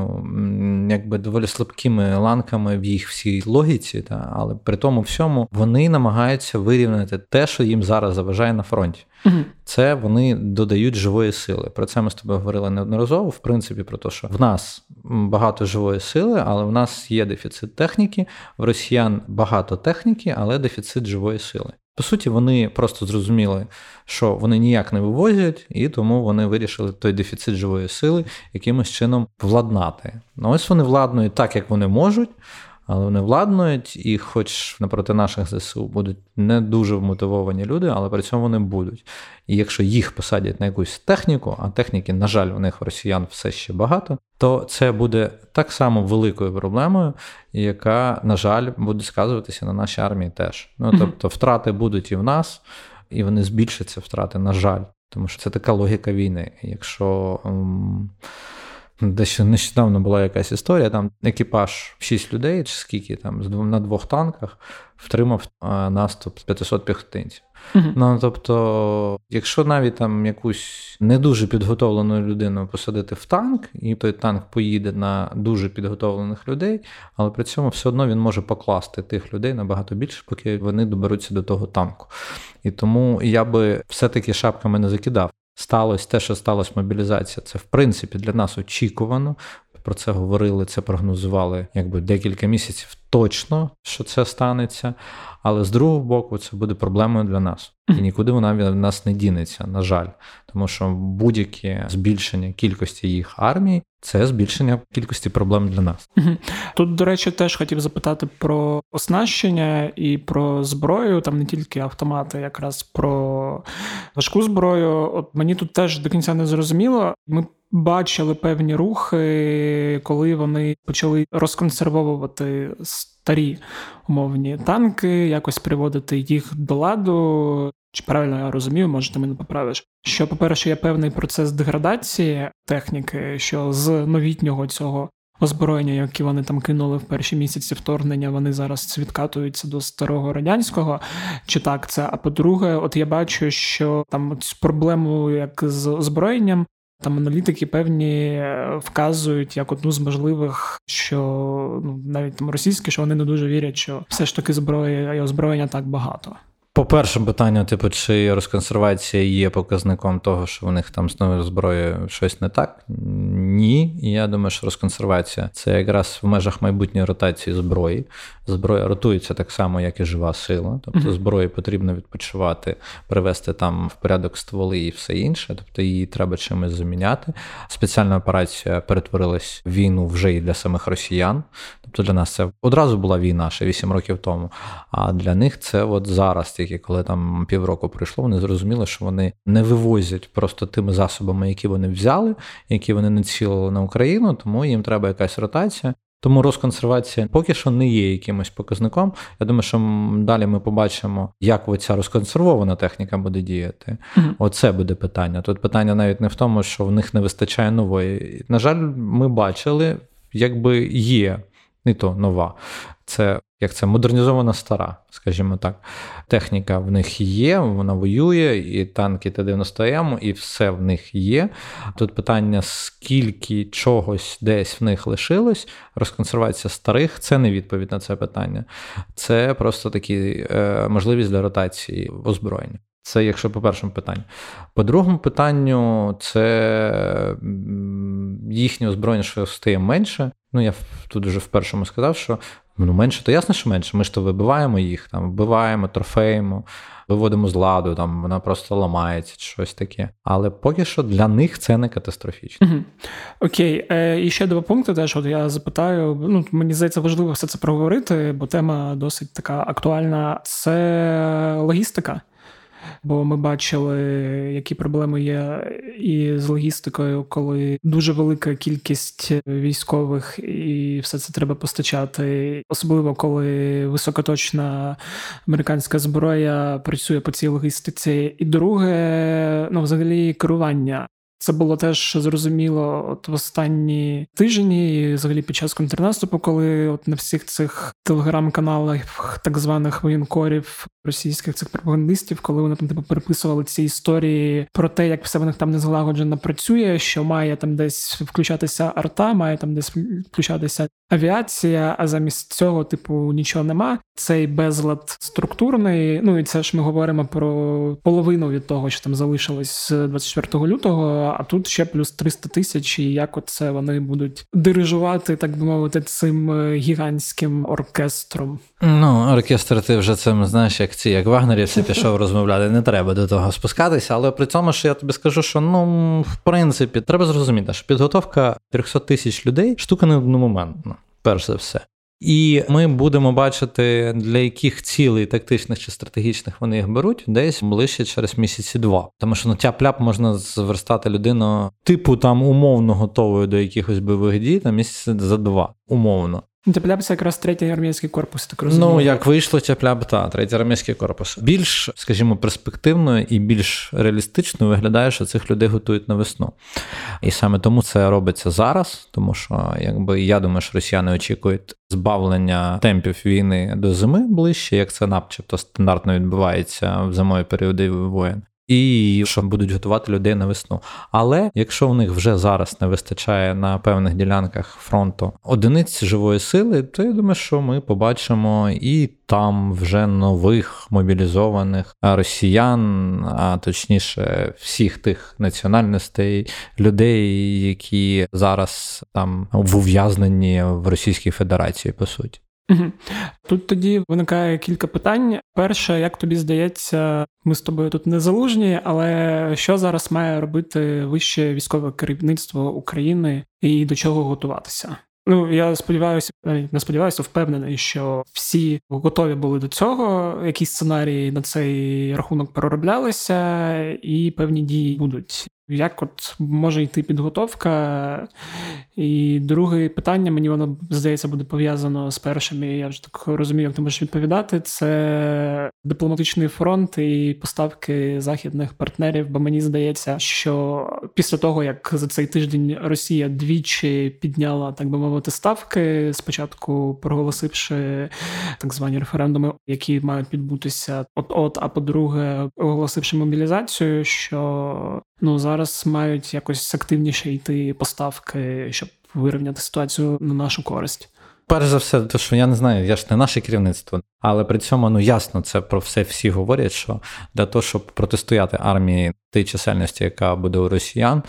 якби доволі слабкими ланками в їх всій логіці, та, але при тому всьому вони намагаються вирівняти те, що їм зараз заважає на фронті. Угу. Це вони додають живої сили. Про це ми з тобою говорили неодноразово, в принципі, про те, що в нас багато живої сили, але в нас є дефіцит техніки, в росіян багато техніки, але дефіцит живої сили. По суті, вони просто зрозуміли, що вони ніяк не вивозять, і тому вони вирішили той дефіцит живої сили якимось чином владнати. Ну, ось вони владнують так, як вони можуть, але вони владнують, і хоч напроти наших ЗСУ будуть не дуже вмотивовані люди, але при цьому вони будуть. І якщо їх посадять на якусь техніку, а техніки, на жаль, у них росіян все ще багато, то це буде так само великою проблемою, яка, на жаль, буде сказуватися на нашій армії теж. Ну, тобто втрати будуть і в нас, і вони збільшаться втрати, на жаль. Тому що це така логіка війни. Якщо... Ем... Дещо нещодавно була якась історія, там екіпаж шість людей, чи скільки там, на двох танках втримав наступ п'ятсот піхотинців. Mm-hmm. Ну, тобто, якщо навіть там якусь не дуже підготовлену людину посадити в танк, і той танк поїде на дуже підготовлених людей, але при цьому все одно він може покласти тих людей набагато більше, поки вони доберуться до того танку. І тому я би все-таки шапками не закидав. Сталося те, що сталася мобілізація. Це, в принципі, для нас очікувано. Про це говорили, це прогнозували якби декілька місяців точно, що це станеться. Але з другого боку, це буде проблемою для нас. І нікуди вона від нас не дінеться, на жаль. Тому що будь-яке збільшення кількості їх армії – це збільшення кількості проблем для нас. Тут, до речі, теж хотів запитати про оснащення і про зброю, там не тільки автомати, якраз про важку зброю. От мені тут теж до кінця не зрозуміло. Ми бачили певні рухи, коли вони почали розконсервовувати старі умовні танки, якось приводити їх до ладу. Чи правильно я розумію, може ти мене поправиш, що, по-перше, є певний процес деградації техніки, що з новітнього цього озброєння, яке вони там кинули в перші місяці вторгнення, вони зараз відкатуються до старого радянського, чи так це? А по-друге, от я бачу, що там проблему як з озброєнням Там аналітики певні вказують як одну з можливих, що ну навіть там російські, що вони не дуже вірять, що все ж таки зброї і озброєння так багато. По-перше, питання, типу, чи розконсервація є показником того, що в них там з новою зброєю щось не так? Ні. І я думаю, що розконсервація – це якраз в межах майбутньої ротації зброї. Зброя ротується так само, як і жива сила. Тобто зброї потрібно відпочивати, привести там в порядок стволи і все інше. Тобто її треба чимось заміняти. Спеціальна операція перетворилась в війну вже і для самих росіян. Тобто для нас це одразу була війна, ще вісім років тому. А для них це от зараз, які, коли там півроку пройшло, вони зрозуміли, що вони не вивозять просто тими засобами, які вони взяли, які вони націлили на Україну, тому їм треба якась ротація. Тому розконсервація поки що не є якимось показником. Я думаю, що далі ми побачимо, як ця розконсервована техніка буде діяти. Mm-hmm. Оце буде питання. Тут питання навіть не в тому, що в них не вистачає нової. На жаль, ми бачили, якби є, не то нова, це як це модернізована стара, скажімо так. Техніка в них є, вона воює, і танки Т дев'яносто М, і все в них є. Тут питання, скільки чогось десь в них лишилось, розконсервація старих – це не відповідь на це питання. Це просто такі е, можливість для ротації озброєння. Це якщо по першому питанню. По другому питанню, це їхнє озброєння, що стає менше. Ну, я тут вже в першому сказав, що ну, менше, то ясно, що менше. Ми ж то вибиваємо їх, там, вбиваємо, трофеємо, виводимо з ладу, там, вона просто ламається, щось таке. Але поки що для них це не катастрофічно. Угу. Окей. Е, і ще два пункти теж, от я запитаю, ну, мені здається, важливо все це проговорити, бо тема досить така актуальна. Це логістика. Бо ми бачили, які проблеми є і з логістикою, коли дуже велика кількість військових і все це треба постачати. Особливо, коли високоточна американська зброя працює по цій логістиці. І друге, ну взагалі керування. Це було теж зрозуміло от в останні тижні і взагалі під час контрнаступу, коли от на всіх цих телеграм-каналах так званих воєнкорів, російських цих пропагандистів, коли вони там типу переписували ці історії про те, як все в них там незлагоджено працює, що має там десь включатися арта, має там десь включатися авіація, а замість цього типу нічого нема. Цей безлад структурний, ну і це ж ми говоримо про половину від того, що там залишилось двадцять четвертого лютого, а тут ще плюс триста тисяч, і як оце вони будуть дирижувати, так би мовити, цим гігантським оркестром? Ну, оркестр, ти вже цим, знаєш, як ці, як вагнерівці пішов розмовляти, не треба до того спускатися, але при цьому ж я тобі скажу, що, ну, в принципі, треба зрозуміти, що підготовка трьохсот тисяч людей штука не одномоментна, перш за все. І ми будемо бачити, для яких цілей тактичних чи стратегічних вони їх беруть, десь ближче через місяці два. Тому що на ну, тяп-ляп можна зверстати людину типу там умовно готовою до якихось бойових дій на місяць за два, умовно. Тяп-ляп – це якраз третій армійський корпус, так розумію. Ну, як вийшло тяп-ляп, та, третій армійський корпус. Більш, скажімо, перспективно і більш реалістично виглядає, що цих людей готують на весну. І саме тому це робиться зараз, тому що, якби, я думаю, що росіяни очікують збавлення темпів війни до зими ближче, як це начебто стандартно відбувається в зимові періоди воєн. І що будуть готувати людей на весну. Але якщо в них вже зараз не вистачає на певних ділянках фронту одиниць живої сили, то я думаю, що ми побачимо і там вже нових мобілізованих росіян, а точніше всіх тих національностей, людей, які зараз там ув'язнені в Російській Федерації, по суті. Тут тоді виникає кілька питань. Перше, як тобі здається, ми з тобою тут не залужні, але що зараз має робити вище військове керівництво України і до чого готуватися? Ну, я сподіваюся, не сподіваюся, впевнений, що всі готові були до цього, якісь сценарії на цей рахунок перероблялися і певні дії будуть. Як от може йти підготовка? І друге питання, мені воно, здається, буде пов'язано з першим, і я вже так розумію, як ти можеш відповідати, це дипломатичний фронт і поставки західних партнерів, бо мені здається, що після того, як за цей тиждень Росія двічі підняла, так би мовити, ставки, спочатку проголосивши так звані референдуми, які мають відбутися от-от, а по-друге, оголосивши мобілізацію, що Ну, зараз мають якось активніше йти поставки, щоб вирівняти ситуацію на нашу користь. Перш за все, то що я не знаю, я ж не наше керівництво, але при цьому, ну ясно, це про все всі говорять, що для того, щоб протистояти армії тій чисельності, яка буде у росіян,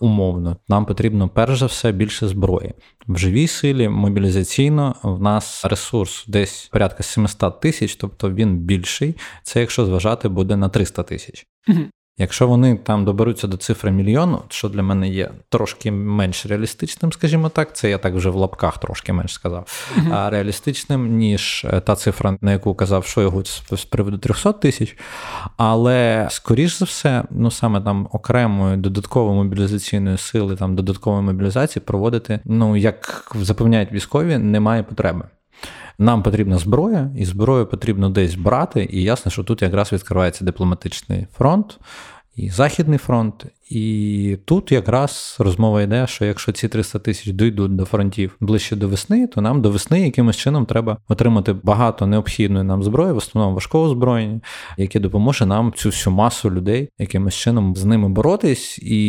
умовно, нам потрібно перш за все більше зброї. В живій силі, мобілізаційно, в нас ресурс десь порядка сімсот тисяч, тобто він більший, це якщо зважати буде на триста тисяч. Угу. Якщо вони там доберуться до цифри мільйону, що для мене є трошки менш реалістичним, скажімо так, це я так вже в лапках трошки менш сказав, uh-huh. а реалістичним, ніж та цифра, на яку казав Шойгу з приводу триста тисяч, але, скоріш за все, ну саме там окремої додаткової мобілізаційної сили, там додаткової мобілізації проводити, ну як запевняють військові, немає потреби. Нам потрібна зброя, і зброю потрібно десь брати, і ясно, що тут якраз відкривається дипломатичний фронт, і Західний фронт, і тут якраз розмова йде, що якщо ці триста тисяч дійдуть до фронтів ближче до весни, то нам до весни якимось чином треба отримати багато необхідної нам зброї, в основному важкого озброєння, яке допоможе нам цю всю масу людей якимось чином з ними боротись. І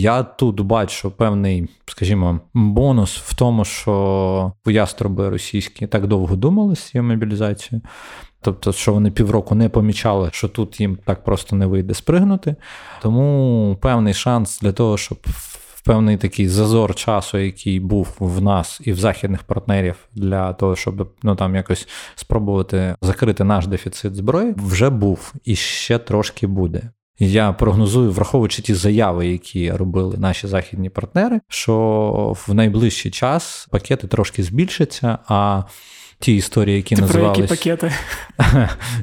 я тут бачу певний, скажімо, бонус в тому, що яструби російські так довго думали з цією мобілізацією. Тобто, що вони півроку не помічали, що тут їм так просто не вийде спригнути. Тому певний шанс для того, щоб в певний такий зазор часу, який був в нас і в західних партнерів, для того, щоб ну там якось спробувати закрити наш дефіцит зброї, вже був і ще трошки буде. Я прогнозую, враховуючи ті заяви, які робили наші західні партнери, що в найближчий час пакети трошки збільшаться, а ті історії, які Ти називались... Про які пакети?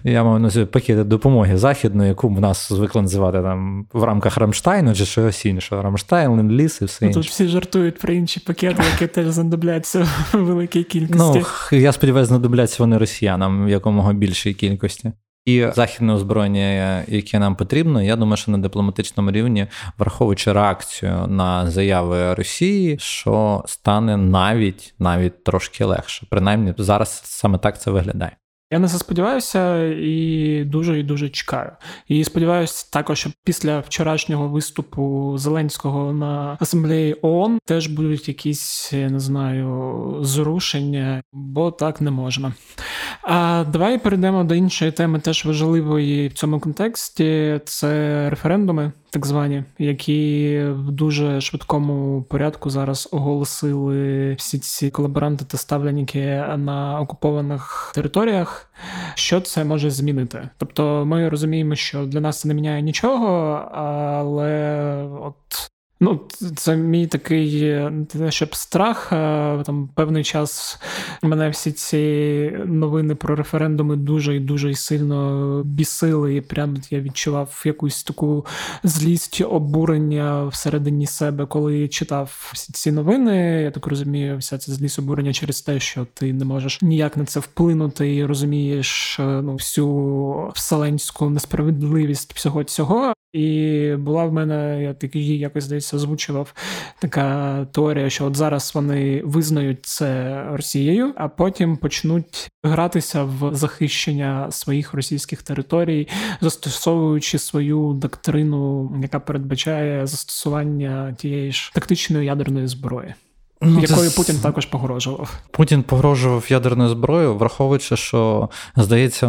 Я мав на увазі пакети допомоги західної, яку в нас звикли називати там в рамках Рамштайну чи щось інше. Рамштайн, лендліз і все інше. Ну, тут всі жартують про інші пакети, які теж знадобляться в великій кількості. Ну, я сподіваюся, знадобляться вони росіянам в якомога більшій кількості. І західне озброєння, яке нам потрібно, я думаю, що на дипломатичному рівні, враховуючи реакцію на заяви Росії, що стане навіть, навіть трошки легше. Принаймні, зараз саме так це виглядає. Я на це сподіваюся і дуже, і дуже чекаю. І сподіваюся також, що після вчорашнього виступу Зеленського на Асамблеї ООН теж будуть якісь, я не знаю, зрушення, бо так не можна. А давай перейдемо до іншої теми, теж важливої в цьому контексті. Це референдуми, так звані, які в дуже швидкому порядку зараз оголосили всі ці колаборанти та ставленники на окупованих територіях. Що це може змінити? Тобто ми розуміємо, що для нас це не міняє нічого, але от... Ну, це мій такий, щоб страх, там певний час мене всі ці новини про референдуми дуже і дуже сильно бісили, і прямо я відчував якусь таку злість, обурення всередині себе, коли читав всі ці новини. Я так розумію, вся ця злість, обурення через те, що ти не можеш ніяк на це вплинути і розумієш, ну, всю вселенську несправедливість всього цього. І була в мене, я такий якось, здається, озвучував така теорія, що от зараз вони визнають це Росією, а потім почнуть гратися в захищення своїх російських територій, застосовуючи свою доктрину, яка передбачає застосування тієї ж тактичної ядерної зброї. Ну, якою це... Путін також погрожував. Путін погрожував ядерною зброєю, враховуючи, що, здається,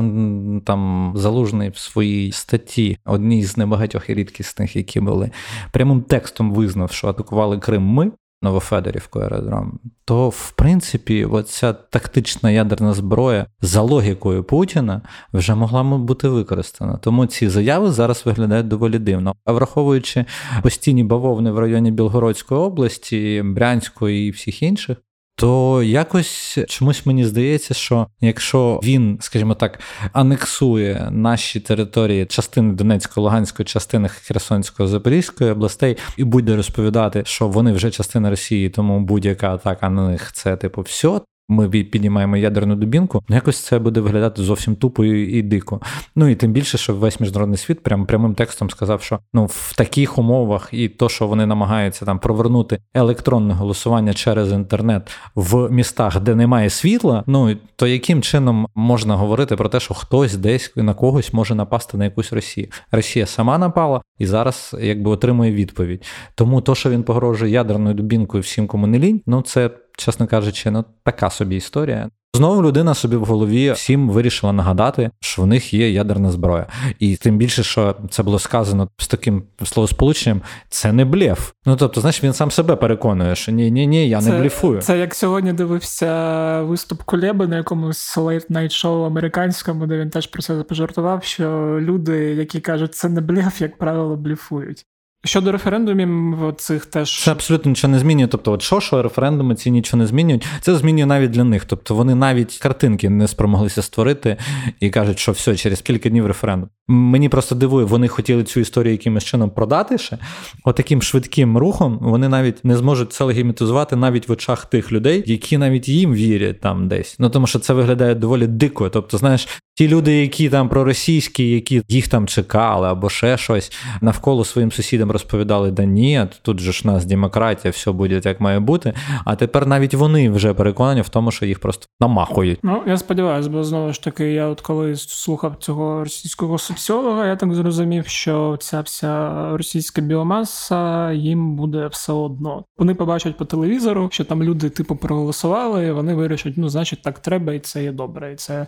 там Залужний в своїй статті, одній з небагатьох і рідкісних, які були, прямим текстом визнав, що атакували Крим ми, Новофедорівку аеродром, то, в принципі, оця тактична ядерна зброя за логікою Путіна вже могла бути використана. Тому ці заяви зараз виглядають доволі дивно. А враховуючи постійні бавовни в районі Білгородської області, Брянської і всіх інших, то якось чомусь мені здається, що якщо він, скажімо так, анексує наші території, частини Донецької, Луганської, частини Херсонської, Запорізької областей і буде розповідати, що вони вже частина Росії, тому будь-яка атака на них – це типу все, ми піднімаємо ядерну дубінку, ну якось це буде виглядати зовсім тупо і дико. Ну і тим більше, що весь міжнародний світ прям прямим текстом сказав, що ну в таких умовах і то, що вони намагаються там провернути електронне голосування через інтернет в містах, де немає світла, ну то яким чином можна говорити про те, що хтось десь на когось може напасти на якусь Росію? Росія сама напала і зараз якби отримує відповідь. Тому то, що він погрожує ядерною дубінкою всім, кому не лінь, ну це, чесно кажучи, ну така собі історія. Знову людина собі в голові всім вирішила нагадати, що в них є ядерна зброя. І тим більше, що це було сказано з таким словосполученням, це не блєф. Ну, тобто, знаєш, він сам себе переконує, що ні-ні-ні, я це, не блефую. Це як сьогодні дивився виступ Кулеби на якомусь лейт-найт-шоу американському, де він теж про це пожартував, що люди, які кажуть, це не блєф, як правило, блефують. Щодо референдумів, оцих теж... Це абсолютно нічого не змінює. Тобто, от що, що референдуми ці нічого не змінюють, це змінює навіть для них. Тобто, вони навіть картинки не спромоглися створити і кажуть, що все, через кілька днів референдум. Мені просто дивує, вони хотіли цю історію якимось чином продати ще. Отаким швидким рухом вони навіть не зможуть це легімітизувати навіть в очах тих людей, які навіть їм вірять там десь. Ну, тому що це виглядає доволі дико. Тобто, знаєш, ті люди, які там проросійські, які їх там чекали або ще щось, навколо своїм сусідам розповідали, да ні, тут же ж у нас демократія, все буде як має бути, а тепер навіть вони вже переконані в тому, що їх просто намахують. Ну, я сподіваюся, бо знову ж таки, я от коли слухав цього російського соціолога, я так зрозумів, що ця вся російська біомаса, їм буде все одно. Вони побачать по телевізору, що там люди типу проголосували, і вони вирішать, ну, значить, так треба, і це є добре, і це...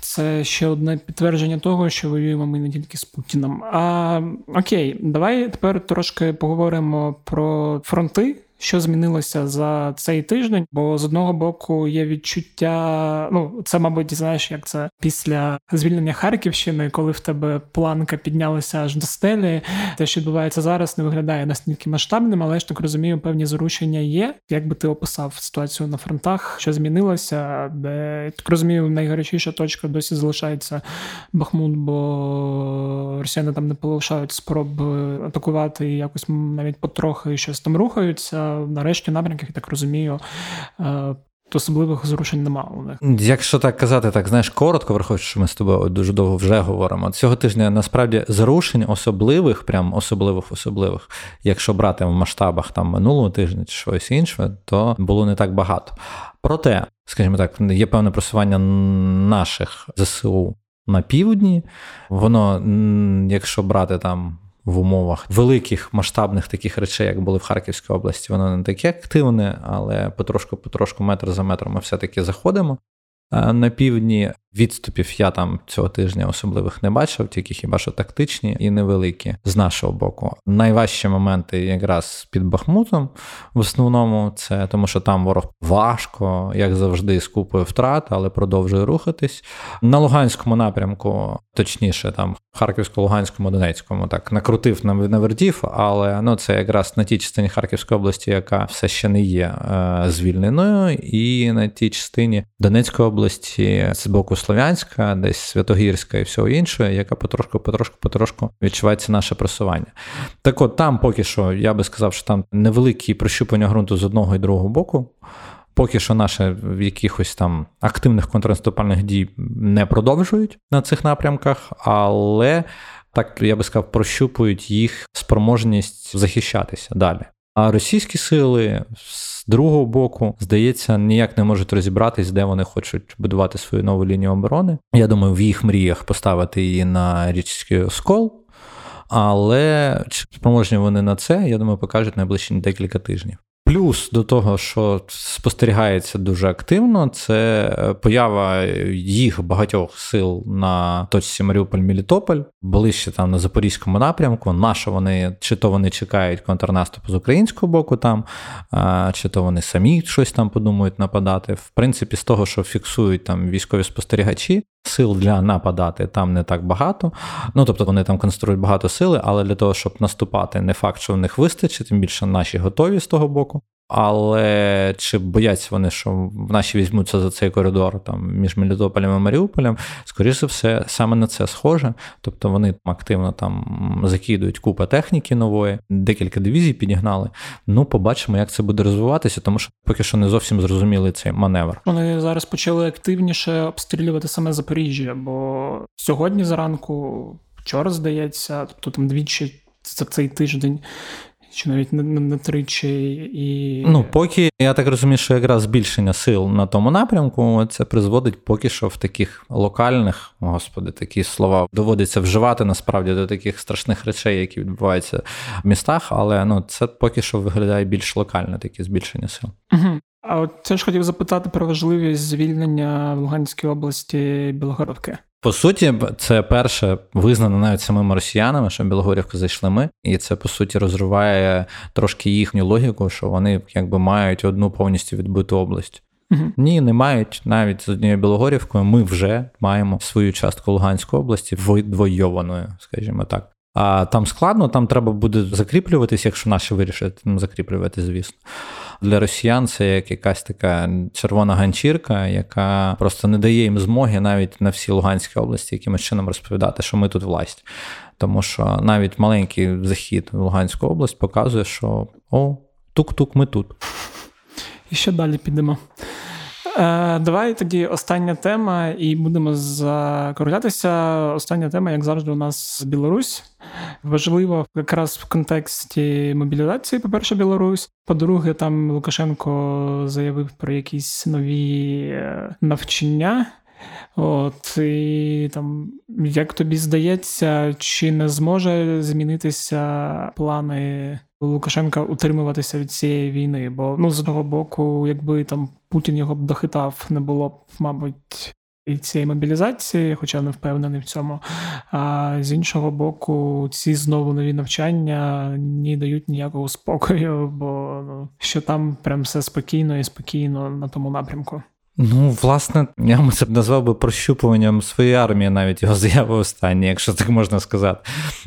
Це ще одне підтвердження того, що воюємо ми не тільки з Путіном. А, окей, давай тепер трошки поговоримо про фронти, що змінилося за цей тиждень, бо з одного боку є відчуття, ну, це, мабуть, знаєш, як це після звільнення Харківщини, коли в тебе планка піднялася аж до стелі, те, що відбувається зараз, не виглядає настільки масштабним, але я ж так розумію, певні зарушення є. Як би ти описав ситуацію на фронтах, що змінилося, де, я так розумію, найгарячіша точка досі залишається Бахмут, бо росіяни там не полишають спроб атакувати і якось навіть потрохи щось там рухаються. На решті напрямків, я так розумію, особливих зрушень немає у них. Якщо так казати, так, знаєш, коротко, враховуючи, що ми з тобою дуже довго вже говоримо, цього тижня, насправді, зрушень особливих, прям особливих-особливих, якщо брати в масштабах там минулого тижня чи щось інше, то було не так багато. Проте, скажімо так, є певне просування наших ЗСУ на півдні, воно, якщо брати там в умовах великих масштабних таких речей, як були в Харківській області, воно не таке активне, але потрошку-потрошку, метр за метром ми все-таки заходимо. На півдні відступів я там цього тижня особливих не бачив, тільки хіба що тактичні і невеликі з нашого боку. Найважчі моменти якраз під Бахмутом в основному, це тому що там ворог важко, як завжди, з купою втрат, але продовжує рухатись. На Луганському напрямку, точніше там Харківсько-Луганському, Донецькому, так, накрутив, навертів, але ну, це якраз на тій частині Харківської області, яка все ще не є е, звільненою, і на тій частині Донецької області, області з боку Слов'янська, десь Святогірська і всього іншого, яка потрошку-потрошку-потрошку відчувається наше просування. Так от там поки що, я би сказав, що там невеликі прощупання ґрунту з одного і другого боку. Поки що наші в якихось там активних контрнаступальних дій не продовжують на цих напрямках, але, так я би сказав, прощупують їх спроможність захищатися далі. А російські сили з другого боку, здається, ніяк не можуть розібратись, де вони хочуть будувати свою нову лінію оборони. Я думаю, в їх мріях поставити її на Річський Оскол, але чи спроможні вони на це, я думаю, покажуть найближчі декілька тижнів. Плюс до того, що спостерігається дуже активно, це поява їх багатьох сил на точці Маріуполь-Мелітополь, ближче там на Запорізькому напрямку. Наші вони, чи то вони чекають контрнаступу з українського боку там, чи то вони самі щось там подумають нападати. В принципі, з того, що фіксують там військові спостерігачі, сил для нападати там не так багато. Ну, тобто вони там конструюють багато сили, але для того, щоб наступати, не факт, що в них вистачить, тим більше наші готові з того боку. Але чи бояться вони, що наші візьмуться за цей коридор там, між Мелітополем і Маріуполем, скоріше все, саме на це схоже. Тобто вони активно там закидують купу техніки нової, декілька дивізій підігнали. Ну, побачимо, як це буде розвиватися, тому що поки що не зовсім зрозуміли цей маневр. Вони зараз почали активніше обстрілювати саме Запоріжжя, бо сьогодні зранку, вчора, здається, тобто там двічі за цей тиждень, чи навіть на, на, на тричі і... Ну, поки, я так розумію, що якраз збільшення сил на тому напрямку, це призводить поки що в таких локальних, господи, такі слова доводиться вживати насправді до таких страшних речей, які відбуваються в містах, але ну, це поки що виглядає більш локально, такі збільшення сил. Угу. А от це ж хотів запитати про важливість звільнення в Луганській області Білгородки. По суті, це перше визнано навіть самими росіянами, що в Білогорівку зайшли ми, і це, по суті, розриває трошки їхню логіку, що вони якби мають одну повністю відбиту область. Угу. Ні, не мають. Навіть з однією Білогорівкою ми вже маємо свою частку Луганської області відвойованою, скажімо так. А там складно, там треба буде закріплюватись, якщо наші вирішать закріплювати, звісно. Для росіян це як якась така червона ганчірка, яка просто не дає їм змоги навіть на всій Луганській області якимось чином розповідати, що ми тут власть. Тому що навіть маленький захід в Луганську область показує, що о, тук-тук, ми тут. І ще далі підемо. Давай тоді остання тема, і будемо закруглятися. Остання тема, як завжди, у нас Білорусь. Важливо якраз в контексті мобілізації, по-перше, Білорусь. По-друге, там Лукашенко заявив про якісь нові навчання. От, і там, як тобі здається, чи не зможе змінитися плани Лукашенка утримуватися від цієї війни? Бо, ну, з одного боку, якби там Путін його б дохитав, не було б, мабуть, і цієї мобілізації, хоча не впевнений в цьому. А з іншого боку, ці знову нові навчання не дають ніякого спокою, бо ну, що там прям все спокійно і спокійно на тому напрямку. Ну, власне, я це б назвав би прощупуванням своєї армії, навіть його заяви останні, якщо так можна сказати.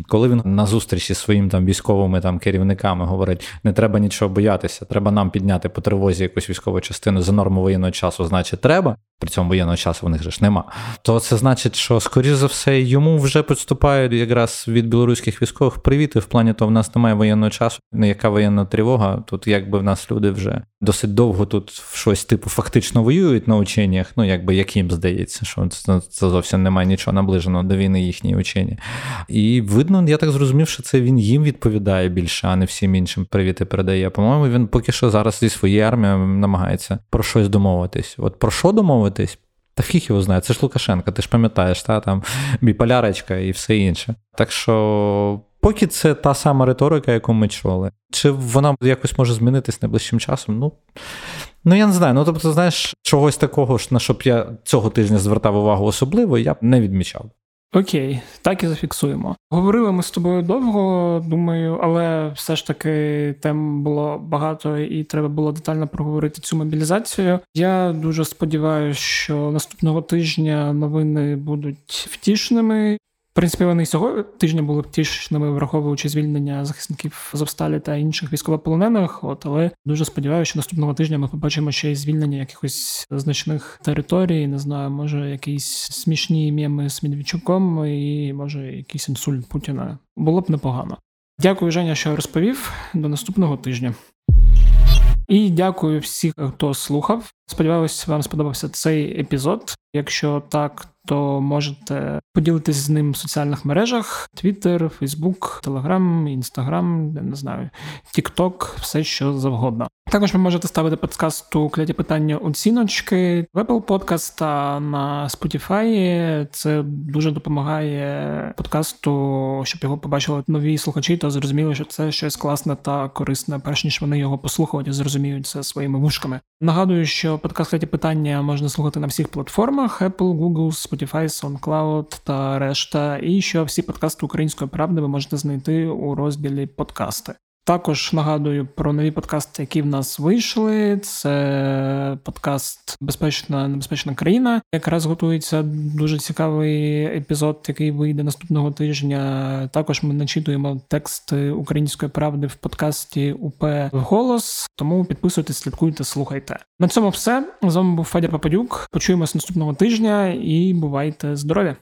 Коли він на зустрічі з своїми там військовими там керівниками говорить: не треба нічого боятися, треба нам підняти по тривозі якусь військову частину за норму воєнного часу, значить треба. При цьому воєнного часу в них же ж нема. То це значить, що, скоріш за все, йому вже підступає якраз від білоруських військових привіти в плані того, в нас немає воєнного часу, яка воєнна тривога, тут якби в нас люди вже досить довго тут в щось типу фактично воюють на ученнях, ну якби як їм здається, що це зовсім немає нічого наближеного до війни їхньої учені. І видно, я так зрозумів, що це він їм відповідає більше, а не всім іншим привіти передає. По-моєму, він поки що зараз зі своєю армією намагається про щось домовитись. От про що домовитись? Та фіг його знає, це ж Лукашенко, ти ж пам'ятаєш, та там біполярочка і все інше. Так що поки це та сама риторика, яку ми чули. Чи вона якось може змінитись найближчим часом? Ну, ну я не знаю. Ну, тобто, знаєш, чогось такого, на що б я цього тижня звертав увагу особливо, я б не відмічав. Окей, так і зафіксуємо. Говорили ми з тобою довго, думаю, але все ж таки тем було багато і треба було детально проговорити цю мобілізацію. Я дуже сподіваюся, що наступного тижня новини будуть втішними. В принципі, вони цього тижня були втішними, враховуючи звільнення захисників Азовсталі та інших військовополонених. От, але дуже сподіваюся, що наступного тижня ми побачимо ще й звільнення якихось значних територій. Не знаю, може якісь смішні меми з Медведчуком і може якийсь інсульт Путіна. Було б непогано. Дякую, Женя, що розповів. До наступного тижня. І дякую всіх, хто слухав. Сподіваюсь, вам сподобався цей епізод. Якщо так, то можете поділитись з ним в соціальних мережах: Twitter, Facebook, Telegram, Instagram, не знаю, TikTok, все що завгодно. Також ви можете ставити подкасту «Кляті питання» оціночки в Apple Podcast та на Spotify. Це дуже допомагає подкасту, щоб його побачили нові слухачі та зрозуміли, що це щось класне та корисне, перш ніж вони його послухають і зрозуміють це своїми вушками. Нагадую, що подкаст «Кляті питання» можна слухати на всіх платформах: Apple, Google, Spotify, SoundCloud та решта. І що всі подкасти «Української правди» ви можете знайти у розділі «Подкасти». Також нагадую про нові подкасти, які в нас вийшли. Це подкаст «Безпечна небезпечна країна». Якраз готується дуже цікавий епізод, який вийде наступного тижня. Також ми начитуємо текст «Української правди» в подкасті «УП Голос». Тому підписуйтесь, слідкуйте, слухайте. На цьому все. З вами був Федір Попадюк. Почуємось наступного тижня і бувайте здорові!